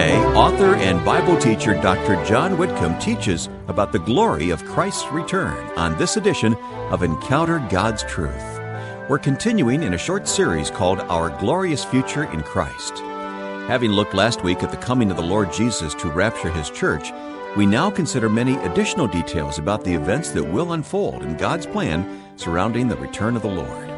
Today, author and Bible teacher Dr. John Whitcomb teaches about the glory of Christ's return on this edition of Encounter God's Truth. We're continuing in a short series called Our Glorious Future in Christ. Having looked last week at the coming of the Lord Jesus to rapture His church, we now consider many additional details about the events that will unfold in God's plan surrounding the return of the Lord.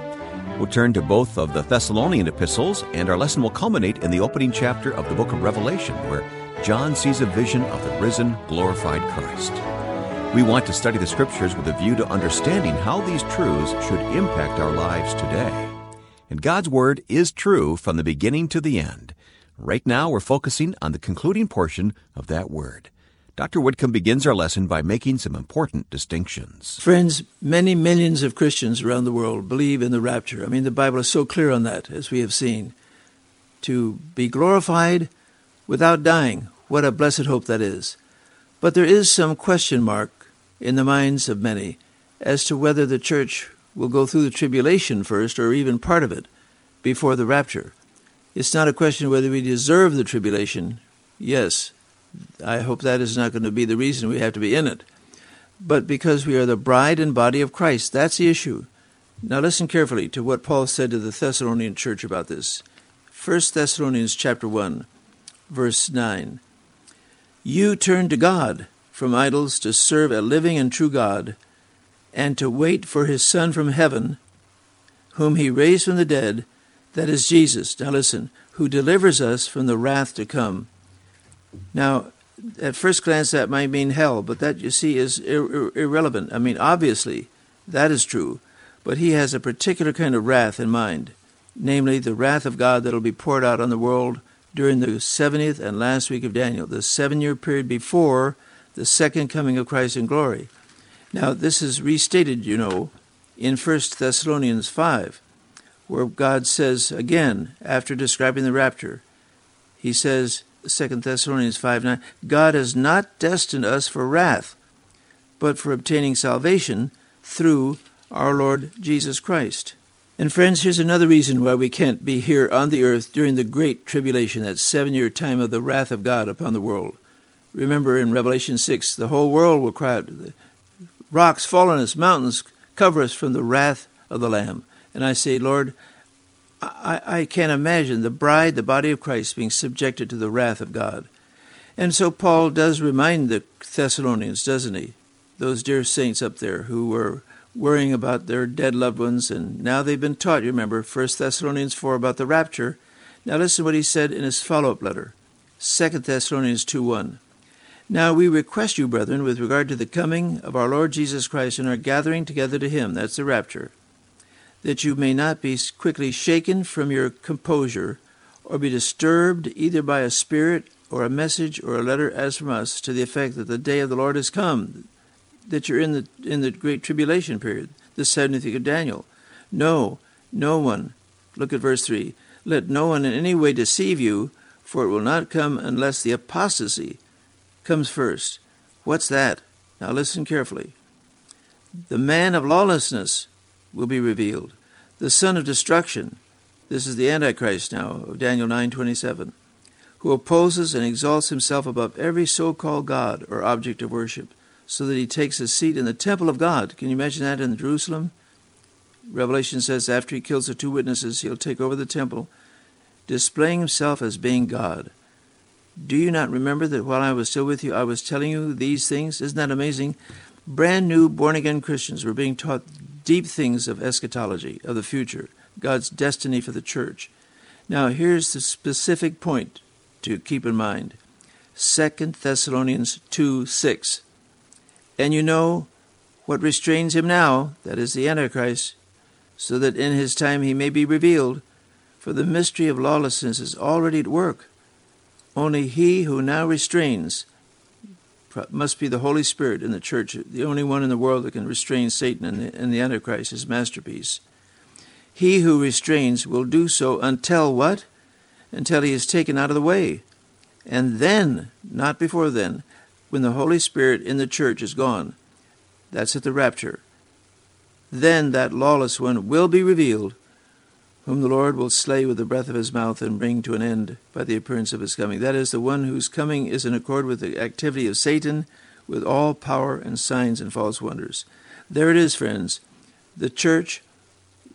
We'll turn to both of the Thessalonian epistles, and our lesson will culminate in the opening chapter of the book of Revelation, where John sees a vision of the risen, glorified Christ. We want to study the Scriptures with a view to understanding how these truths should impact our lives today. And God's Word is true from the beginning to the end. Right now, we're focusing on the concluding portion of that Word. Dr. Whitcomb begins our lesson by making some important distinctions. Friends, many millions of Christians around the world believe in the rapture. The Bible is so clear on that, as we have seen. To be glorified without dying, what a blessed hope that is. But there is some question mark in the minds of many as to whether the church will go through the tribulation first, or even part of it, before the rapture. It's not a question whether we deserve the tribulation. Yes, I hope that is not going to be the reason we have to be in it, but because we are the bride and body of Christ. That's the issue. Now listen carefully to what Paul said to the Thessalonian church about this. 1 Thessalonians chapter 1, verse 9. You turn to God from idols to serve a living and true God, and to wait for His Son from heaven, whom He raised from the dead, that is Jesus. Now listen, who delivers us from the wrath to come. Now, at first glance, that might mean hell, but that, you see, is irrelevant. Obviously, that is true, but He has a particular kind of wrath in mind, namely the wrath of God that will be poured out on the world during the 70th and last week of Daniel, the 7-year period before the second coming of Christ in glory. Now, this is restated, in 1 Thessalonians 5, where God says, again, after describing the rapture, He says, 2 Thessalonians 5:9, God has not destined us for wrath, but for obtaining salvation through our Lord Jesus Christ. And friends, here's another reason why we can't be here on the earth during the great tribulation, that 7-year time of the wrath of God upon the world. Remember in Revelation 6, the whole world will cry out, rocks fall on us, mountains cover us from the wrath of the Lamb. And I say, Lord, I can't imagine the bride, the body of Christ, being subjected to the wrath of God. And so Paul does remind the Thessalonians, doesn't he? Those dear saints up there who were worrying about their dead loved ones, and now they've been taught, you remember, 1 Thessalonians 4 about the rapture. Now listen to what he said in his follow-up letter, 2 Thessalonians 2:1. Now we request you, brethren, with regard to the coming of our Lord Jesus Christ and our gathering together to Him, that's the rapture, that you may not be quickly shaken from your composure, or be disturbed either by a spirit or a message or a letter as from us, to the effect that the day of the Lord has come, that you're in the great tribulation period, the 70th week of Daniel. No one, look at verse 3, let no one in any way deceive you, for it will not come unless the apostasy comes first. What's that? Now listen carefully. The man of lawlessness will be revealed, the son of destruction. This is the Antichrist now, of Daniel 9:27, who opposes and exalts himself above every so-called God or object of worship, so that he takes a seat in the temple of God. Can you imagine that in Jerusalem? Revelation says after he kills the two witnesses, he'll take over the temple, displaying himself as being God. Do you not remember that while I was still with you, I was telling you these things? Isn't that amazing? Brand new born-again Christians were being taught deep things of eschatology, of the future, God's destiny for the church. Now, here's the specific point to keep in mind. 2 Thessalonians 2:6. And you know what restrains him now, that is the Antichrist, so that in his time he may be revealed, for the mystery of lawlessness is already at work. Only he who now restrains must be the Holy Spirit in the church, the only one in the world that can restrain Satan and the Antichrist, his masterpiece. He who restrains will do so until what? Until he is taken out of the way. And then, not before then, when the Holy Spirit in the church is gone, that's at the rapture, then that lawless one will be revealed, whom the Lord will slay with the breath of his mouth and bring to an end by the appearance of his coming. That is, the one whose coming is in accord with the activity of Satan, with all power and signs and false wonders. There it is, friends, the church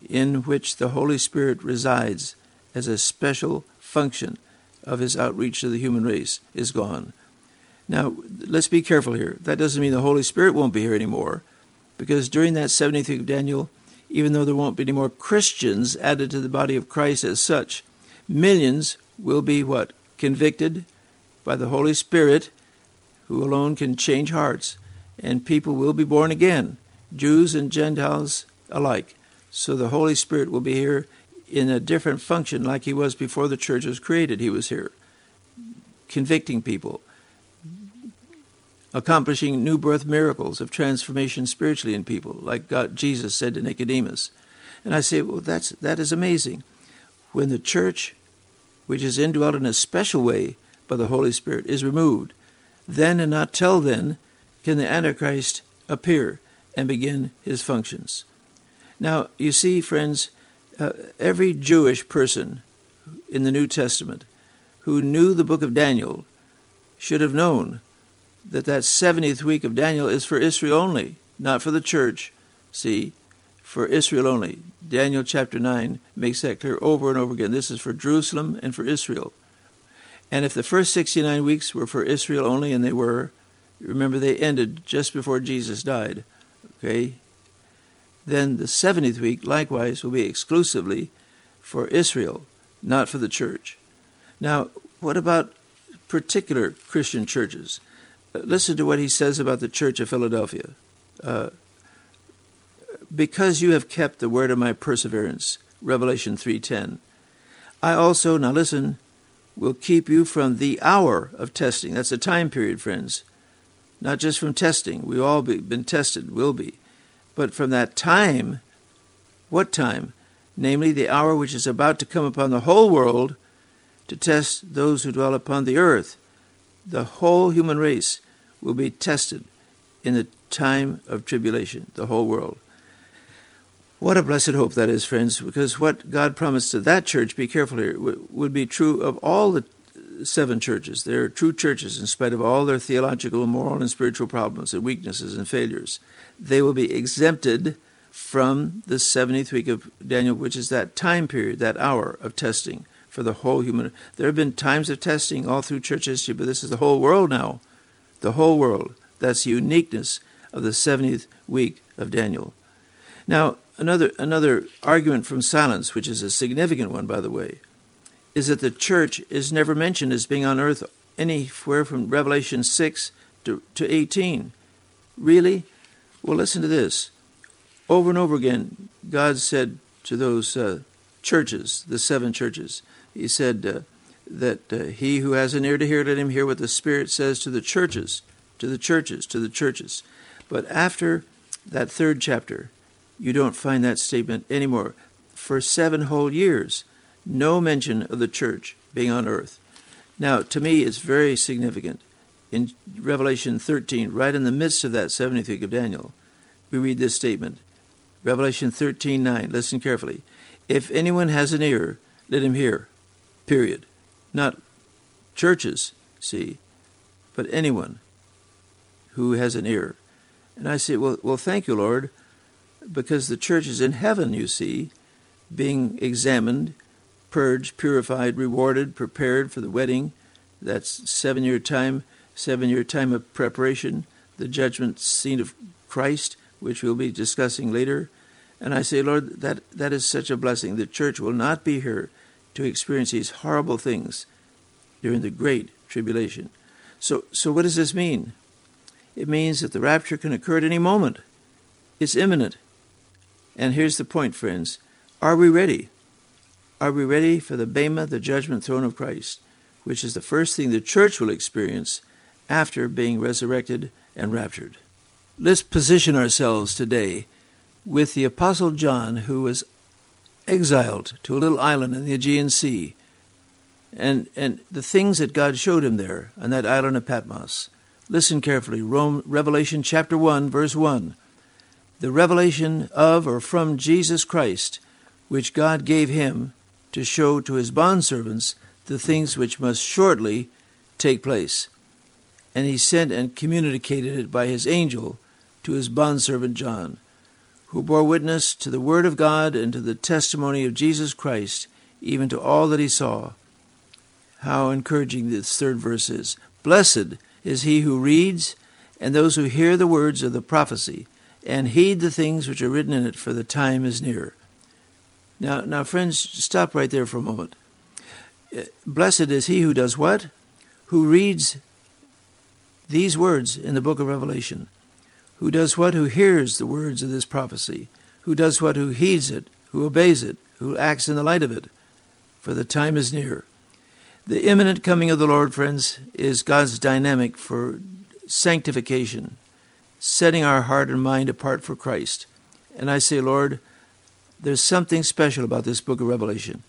in which the Holy Spirit resides as a special function of his outreach to the human race is gone. Now, let's be careful here. That doesn't mean the Holy Spirit won't be here anymore, because during that 70th week of Daniel, even though there won't be any more Christians added to the body of Christ as such, millions will be what? Convicted by the Holy Spirit, who alone can change hearts, and people will be born again, Jews and Gentiles alike. So the Holy Spirit will be here in a different function like he was before the church was created. He was here convicting people, accomplishing new birth miracles of transformation spiritually in people, like God, Jesus said to Nicodemus. And I say, well, that is amazing. When the church, which is indwelt in a special way by the Holy Spirit, is removed, then and not till then can the Antichrist appear and begin his functions. Now, you see, friends, every Jewish person in the New Testament who knew the book of Daniel should have known that 70th week of Daniel is for Israel only, not for the church. See, for Israel only. Daniel chapter 9 makes that clear over and over again. This is for Jerusalem and for Israel. And if the first 69 weeks were for Israel only, and they were, remember, they ended just before Jesus died, okay? Then the 70th week, likewise, will be exclusively for Israel, not for the church. Now, what about particular Christian churches? Listen to what he says about the Church of Philadelphia. Because you have kept the word of my perseverance, Revelation 3:10, I also, now listen, will keep you from the hour of testing. That's a time period, friends. Not just from testing. We've all been tested, will be. But from that time, what time? Namely, the hour which is about to come upon the whole world to test those who dwell upon the earth. The whole human race will be tested in the time of tribulation, the whole world. What a blessed hope that is, friends, because what God promised to that church, be careful here, would be true of all the seven churches. They are true churches in spite of all their theological, moral, and spiritual problems and weaknesses and failures. They will be exempted from the 70th week of Daniel, which is that time period, that hour of testing. For the whole human, there have been times of testing all through church history, but this is the whole world now. The whole world. That's the uniqueness of the 70th week of Daniel. Now, another argument from silence, which is a significant one, by the way, is that the church is never mentioned as being on earth anywhere from Revelation 6 to 18. Really? Well, listen to this. Over and over again, God said to those churches, the seven churches, he said that he who has an ear to hear, let him hear what the Spirit says to the churches, to the churches, to the churches. But after that third chapter, you don't find that statement anymore. For 7 whole years, no mention of the church being on earth. Now, to me, it's very significant. In Revelation 13, right in the midst of that 70th week of Daniel, we read this statement. Revelation 13:9, listen carefully. If anyone has an ear, let him hear. Period. Not churches, see, but anyone who has an ear. And I say, well, thank you, Lord, because the church is in heaven, you see, being examined, purged, purified, rewarded, prepared for the wedding. That's 7-year time of preparation, the judgment scene of Christ, which we'll be discussing later. And I say, Lord, that is such a blessing. The church will not be here to experience these horrible things during the Great Tribulation. So what does this mean? It means that the rapture can occur at any moment. It's imminent. And here's the point, friends. Are we ready? Are we ready for the Bema, the judgment throne of Christ, which is the first thing the church will experience after being resurrected and raptured? Let's position ourselves today with the Apostle John, who was exiled to a little island in the Aegean Sea, and the things that God showed him there on that island of Patmos. Listen carefully, Revelation chapter 1, verse 1. The revelation of or from Jesus Christ, which God gave him to show to his bondservants the things which must shortly take place. And he sent and communicated it by his angel to his bondservant John, who bore witness to the word of God and to the testimony of Jesus Christ, even to all that he saw. How encouraging this third verse is. Blessed is he who reads, and those who hear the words of the prophecy, and heed the things which are written in it, for the time is near. Now, friends, stop right there for a moment. Blessed is he who does what? Who reads these words in the book of Revelation. Who does what? Who hears the words of this prophecy. Who does what? Who heeds it, who obeys it, who acts in the light of it. For the time is near. The imminent coming of the Lord, friends, is God's dynamic for sanctification, setting our heart and mind apart for Christ. And I say, Lord, there's something special about this book of Revelation.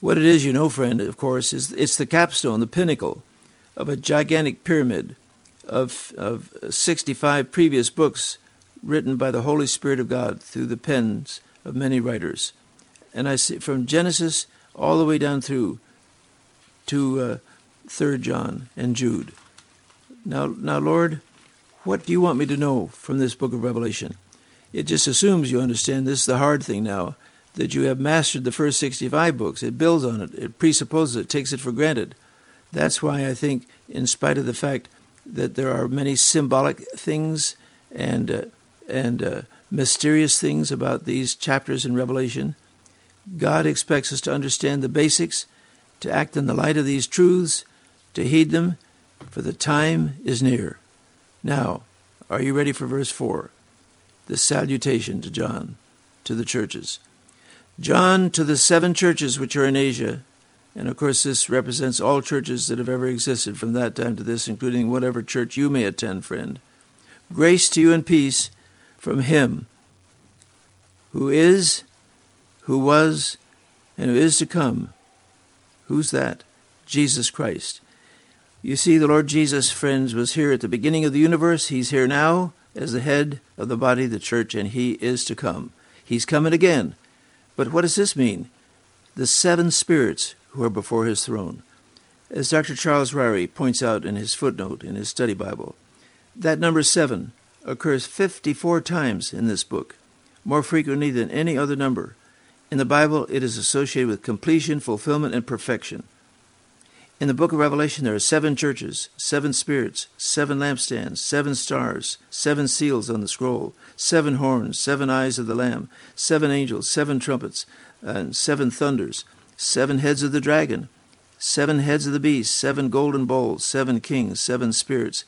What it is, you know, friend, of course, is it's the capstone, the pinnacle of a gigantic pyramid of 65 previous books written by the Holy Spirit of God through the pens of many writers. And I see from Genesis all the way down through to 3 John and Jude. Now, Lord, what do you want me to know from this book of Revelation? It just assumes you understand. This is the hard thing now, that you have mastered the first 65 books. It builds on it. It presupposes it, takes it for granted. That's why I think, in spite of the fact that there are many symbolic things and mysterious things about these chapters in Revelation, God expects us to understand the basics, to act in the light of these truths, to heed them, for the time is near. Now, are you ready for verse 4? The salutation to John, to the churches. John, to the 7 churches which are in Asia. And of course, this represents all churches that have ever existed from that time to this, including whatever church you may attend, friend. Grace to you and peace from him who is, who was, and who is to come. Who's that? Jesus Christ. You see, the Lord Jesus, friends, was here at the beginning of the universe. He's here now as the head of the body, the church, and he is to come. He's coming again. But what does this mean? The 7 spirits who are before his throne. As Dr. Charles Ryrie points out in his footnote in his study Bible, that number 7 occurs 54 times in this book, more frequently than any other number. In the Bible, it is associated with completion, fulfillment, and perfection. In the book of Revelation, there are 7 churches, 7 spirits, 7 lampstands, 7 stars, 7 seals on the scroll, 7 horns, 7 eyes of the Lamb, 7 angels, 7 trumpets, and 7 thunders, 7 heads of the dragon, 7 heads of the beast, 7 golden bowls, 7 kings, 7 spirits.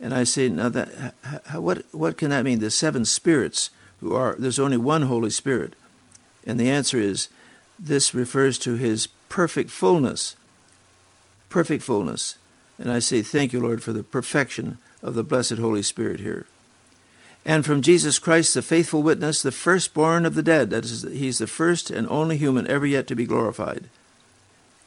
And I say, now that what can that mean? The 7 spirits who are, there's only one Holy Spirit. And the answer is, this refers to his perfect fullness. Perfect fullness. And I say, thank you, Lord, for the perfection of the blessed Holy Spirit here. And from Jesus Christ, the faithful witness, the firstborn of the dead. That is, he's the first and only human ever yet to be glorified.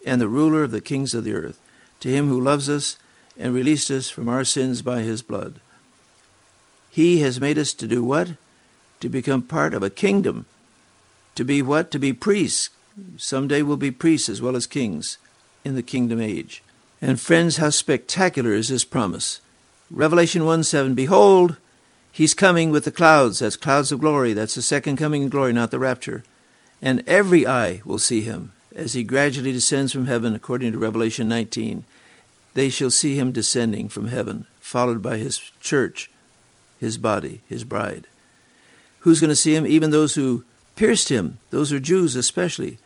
And the ruler of the kings of the earth. To him who loves us and released us from our sins by his blood. He has made us to do what? To become part of a kingdom. To be what? To be priests. Someday we'll be priests as well as kings in the kingdom age. And friends, how spectacular is this promise. Revelation 1:7, behold, he's coming with the clouds. That's clouds of glory. That's the second coming in glory, not the rapture. And every eye will see him as he gradually descends from heaven, according to Revelation 19. They shall see him descending from heaven, followed by his church, his body, his bride. Who's going to see him? Even those who pierced him. Those are Jews especially.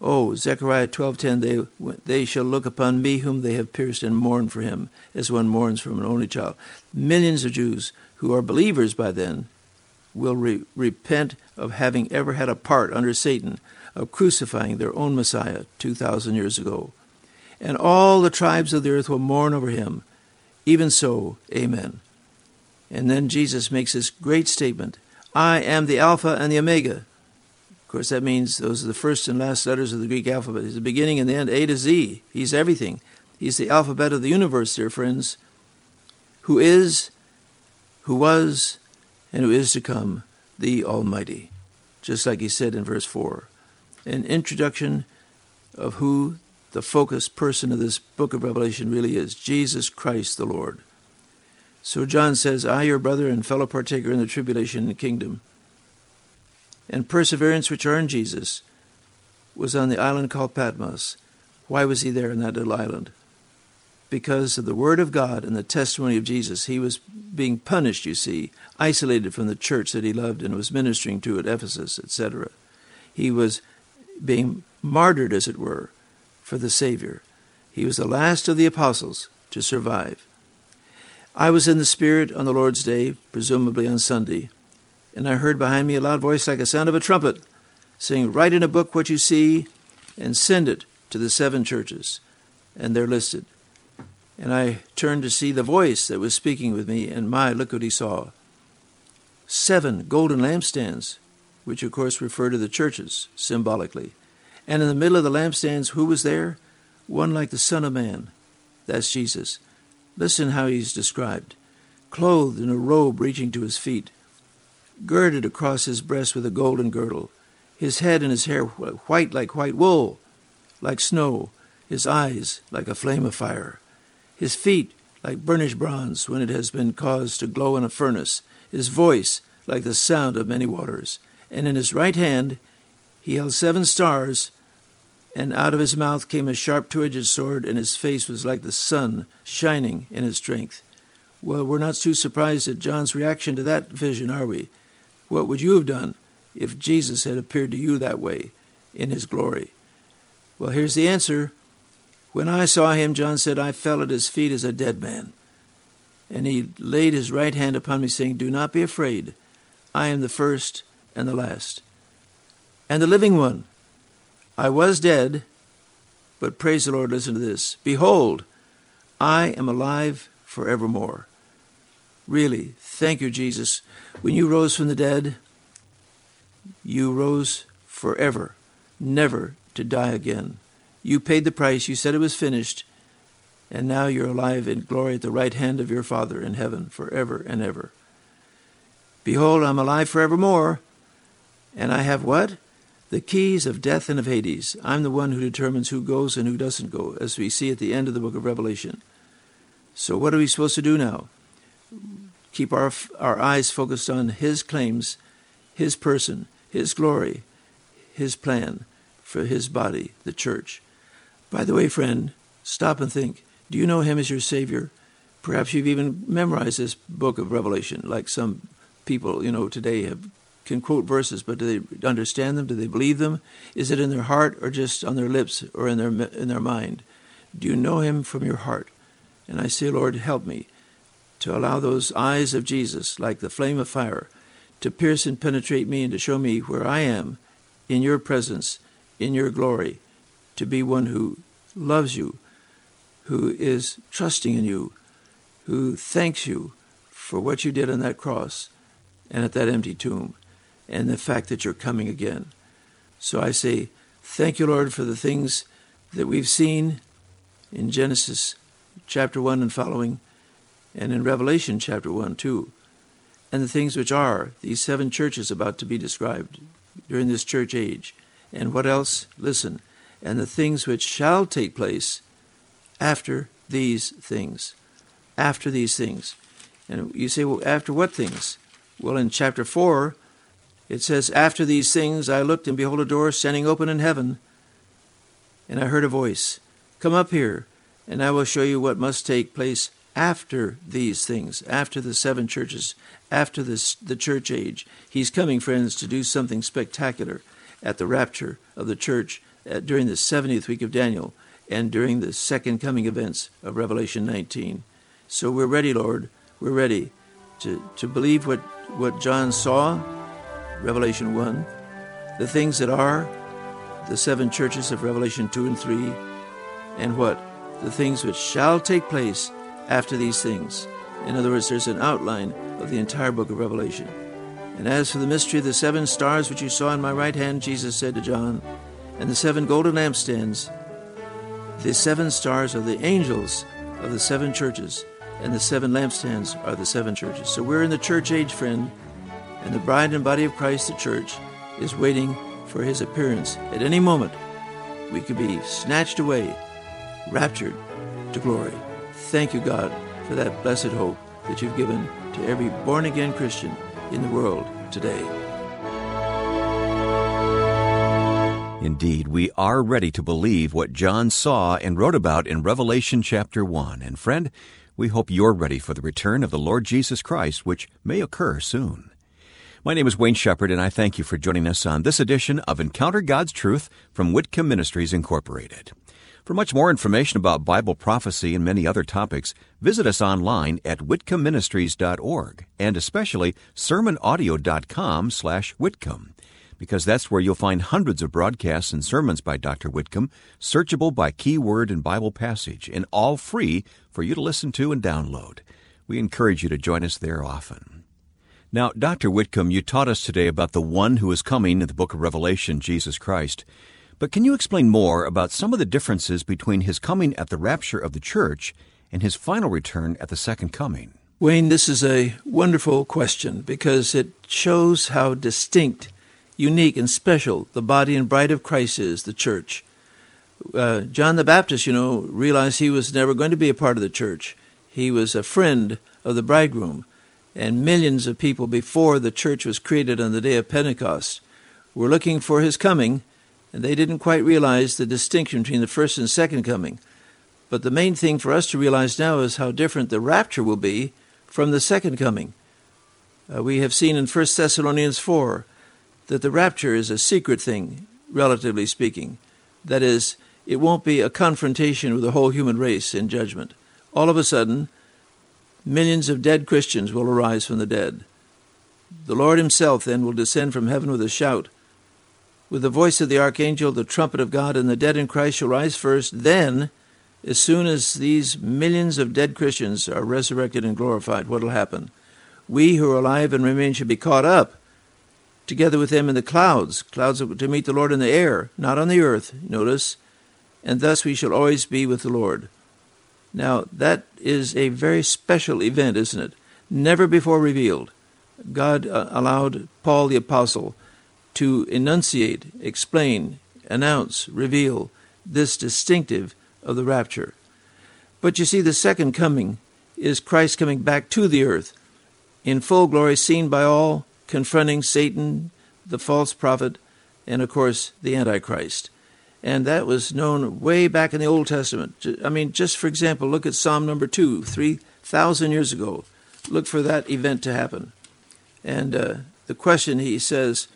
Oh, Zechariah 12:10, they shall look upon me whom they have pierced and mourn for him, as one mourns for an only child. Millions of Jews who are believers by then, will repent of having ever had a part under Satan, of crucifying their own Messiah 2,000 years ago. And all the tribes of the earth will mourn over him. Even so, amen. And then Jesus makes this great statement, I am the Alpha and the Omega. Of course, that means those are the first and last letters of the Greek alphabet. It's the beginning and the end, A to Z. He's everything. He's the alphabet of the universe, dear friends, who is, who was, and who is to come, the Almighty. Just like he said in verse 4. an introduction of who the focus person of this book of Revelation really is, Jesus Christ the Lord. So John says, I, your brother and fellow partaker in the tribulation and kingdom, and perseverance which are in Jesus, was on the island called Patmos. Why was he there in that little island? Because of the word of God and the testimony of Jesus. He was being punished, you see, isolated from the church that he loved and was ministering to at Ephesus, etc. He was being martyred, as it were, for the Savior. He was the last of the apostles to survive. I was in the Spirit on the Lord's day, presumably on Sunday, and I heard behind me a loud voice like a sound of a trumpet, saying, write in a book what you see and send it to the seven churches. And they're listed. And I turned to see the voice that was speaking with me, and my, look what he saw. 7 golden lampstands, which of course refer to the churches symbolically. And in the middle of the lampstands, who was there? One like the Son of Man. That's Jesus. Listen how he's described. Clothed in a robe reaching to his feet, girded across his breast with a golden girdle, his head and his hair white like white wool, like snow, his eyes like a flame of fire, his feet like burnished bronze when it has been caused to glow in a furnace, his voice like the sound of many waters. And in his right hand he held 7 stars, and out of his mouth came a sharp two-edged sword, and his face was like the sun shining in his strength. Well, we're not too surprised at John's reaction to that vision, are we? What would you have done if Jesus had appeared to you that way in his glory? Well, here's the answer. When I saw him, John said, I fell at his feet as a dead man. And he laid his right hand upon me, saying, do not be afraid. I am the first and the last, and the living one. I was dead, but praise the Lord, listen to this. Behold, I am alive forevermore. Really, thank you, Jesus. When you rose from the dead, you rose forever, never to die again. You paid the price. You said it was finished, and now you're alive in glory at the right hand of your Father in heaven forever and ever. Behold, I'm alive forevermore, and I have what? The keys of death and of Hades. I'm the one who determines who goes and who doesn't go, as we see at the end of the book of Revelation. So what are we supposed to do now? Keep our eyes focused on his claims, his person, his glory, his plan for his body, the church. By the way, friend, stop and think. Do you know him as your Savior? Perhaps you've even memorized this book of Revelation, like some people, today can quote verses, but do they understand them? Do they believe them? Is it in their heart or just on their lips or in their mind? Do you know him from your heart? And I say, Lord, help me to allow those eyes of Jesus, like the flame of fire, to pierce and penetrate me and to show me where I am in your presence, in your glory, to be one who loves you, who is trusting in you, who thanks you for what you did on that cross and at that empty tomb, and the fact that you're coming again. So I say, thank you, Lord, for the things that we've seen in Genesis chapter 1 and following, and in Revelation chapter 1 too, and the things which are these 7 churches about to be described during this church age. And what else? Listen, and the things which shall take place after these things. After these things. And you say, well, after what things? Well, in chapter 4, it says, after these things I looked, and behold, a door standing open in heaven. And I heard a voice, come up here, and I will show you what must take place after these things, after the 7 churches, after the church age. He's coming, friends, to do something spectacular at the rapture of the church during the 70th week of Daniel and during the second coming events of Revelation 19. So we're ready, Lord. We're ready to believe what John saw, Revelation 1, the things that are, the 7 churches of Revelation 2 and 3, and what? The things which shall take place after these things. In other words, there's an outline of the entire book of Revelation. And as for the mystery of the 7 stars which you saw in my right hand, Jesus said to John, and the 7 golden lampstands, the 7 stars are the angels of the 7 churches, and the 7 lampstands are the 7 churches. So we're in the church age, friend. And the bride and body of Christ, the church, is waiting for his appearance at any moment, we could be snatched away, raptured to glory. Thank you, God, for that blessed hope that you've given to every born-again Christian in the world today. Indeed, we are ready to believe what John saw and wrote about in Revelation chapter 1. And friend, we hope you're ready for the return of the Lord Jesus Christ, which may occur soon. My name is Wayne Shepherd, and I thank you for joining us on this edition of Encounter God's Truth from Whitcomb Ministries, Incorporated. For much more information about Bible prophecy and many other topics, visit us online at whitcombministries.org and especially sermonaudio.com/Whitcomb. Because that's where you'll find hundreds of broadcasts and sermons by Dr. Whitcomb, searchable by keyword and Bible passage, and all free for you to listen to and download. We encourage you to join us there often. Now, Dr. Whitcomb, you taught us today about the one who is coming in the book of Revelation, Jesus Christ. But can you explain more about some of the differences between his coming at the rapture of the church and his final return at the second coming? Wayne, this is a wonderful question because it shows how distinct, unique and special the body and bride of Christ is, the church. John the Baptist, you know, realized he was never going to be a part of the church. He was a friend of the bridegroom, and millions of people before the church was created on the day of Pentecost were looking for his coming, and they didn't quite realize the distinction between the first and second coming. But the main thing for us to realize now is how different the rapture will be from the second coming. We have seen in 1 Thessalonians 4, that the rapture is a secret thing, relatively speaking. That is, it won't be a confrontation with the whole human race in judgment. All of a sudden, millions of dead Christians will arise from the dead. The Lord himself then will descend from heaven with a shout. With the voice of the archangel, the trumpet of God, and the dead in Christ shall rise first. Then, as soon as these millions of dead Christians are resurrected and glorified, what will happen? We who are alive and remain shall be caught up together with them in the clouds to meet the Lord in the air, not on the earth, notice, and thus we shall always be with the Lord. Now, that is a very special event, isn't it? Never before revealed. God allowed Paul the Apostle to enunciate, explain, announce, reveal this distinctive of the rapture. But you see, the second coming is Christ coming back to the earth in full glory, seen by all, confronting Satan, the false prophet, and, of course, the Antichrist. And that was known way back in the Old Testament. I mean, just for example, look at Psalm number 2, 3,000 years ago. Look for that event to happen. And the question, he says,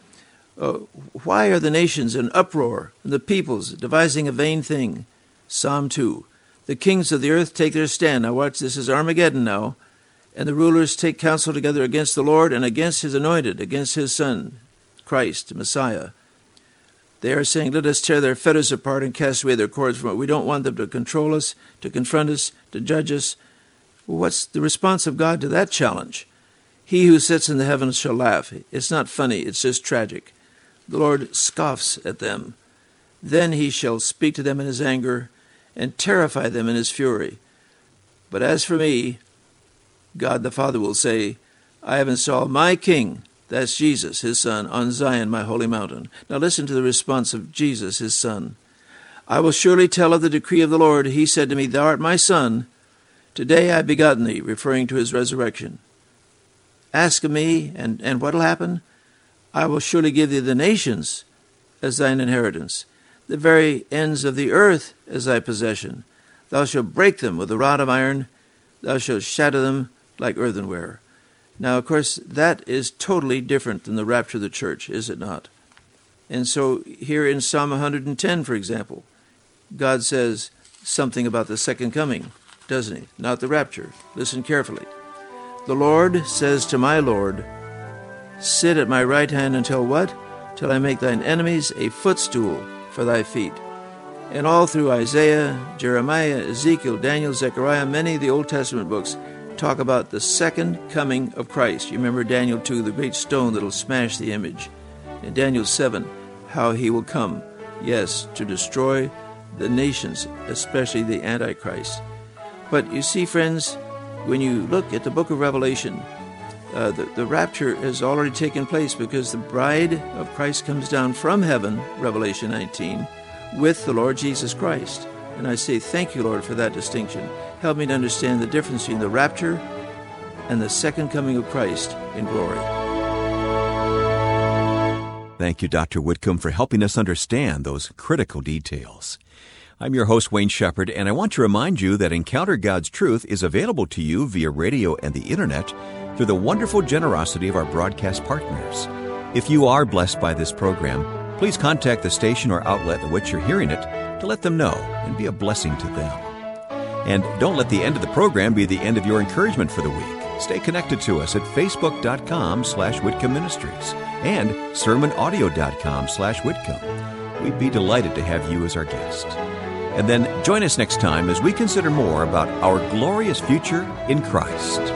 why are the nations in uproar, and the peoples devising a vain thing? Psalm 2, the kings of the earth take their stand. Now watch, this is Armageddon now. And the rulers take counsel together against the Lord and against his anointed, against his Son, Christ, Messiah. They are saying, let us tear their fetters apart and cast away their cords from it. We don't want them to control us, to confront us, to judge us. What's the response of God to that challenge? He who sits in the heavens shall laugh. It's not funny, it's just tragic. The Lord scoffs at them. Then he shall speak to them in his anger and terrify them in his fury. But as for me, God the Father will say, I have installed my King, that's Jesus, his Son, on Zion, my holy mountain. Now listen to the response of Jesus, his Son. I will surely tell of the decree of the Lord. He said to me, Thou art my Son. Today I have begotten thee, referring to his resurrection. Ask of me, and what will happen? I will surely give thee the nations as thine inheritance, the very ends of the earth as thy possession. Thou shalt break them with a rod of iron. Thou shalt shatter them like earthenware. Now, of course, that is totally different than the rapture of the church, is it not? And so here in Psalm 110, for example, God says something about the second coming, doesn't he? Not the rapture. Listen carefully. The Lord says to my Lord, sit at my right hand until what? Till I make thine enemies a footstool for thy feet. And all through Isaiah, Jeremiah, Ezekiel, Daniel, Zechariah, many of the Old Testament books talk about the second coming of Christ. You remember Daniel 2, the great stone that'll smash the image. And Daniel 7, how he will come, yes, to destroy the nations, especially the Antichrist. But you see, friends, when you look at the book of Revelation, the rapture has already taken place because the bride of Christ comes down from heaven, Revelation 19, with the Lord Jesus Christ. And I say, thank you, Lord, for that distinction. Help me to understand the difference between the rapture and the second coming of Christ in glory. Thank you, Dr. Whitcomb, for helping us understand those critical details. I'm your host, Wayne Shepherd, and I want to remind you that Encounter God's Truth is available to you via radio and the internet through the wonderful generosity of our broadcast partners. If you are blessed by this program, please contact the station or outlet at which you're hearing it to let them know and be a blessing to them. And don't let the end of the program be the end of your encouragement for the week. Stay connected to us at facebook.com/Whitcomb Ministries and sermonaudio.com/Whitcomb. We'd be delighted to have you as our guest. And then join us next time as we consider more about our glorious future in Christ.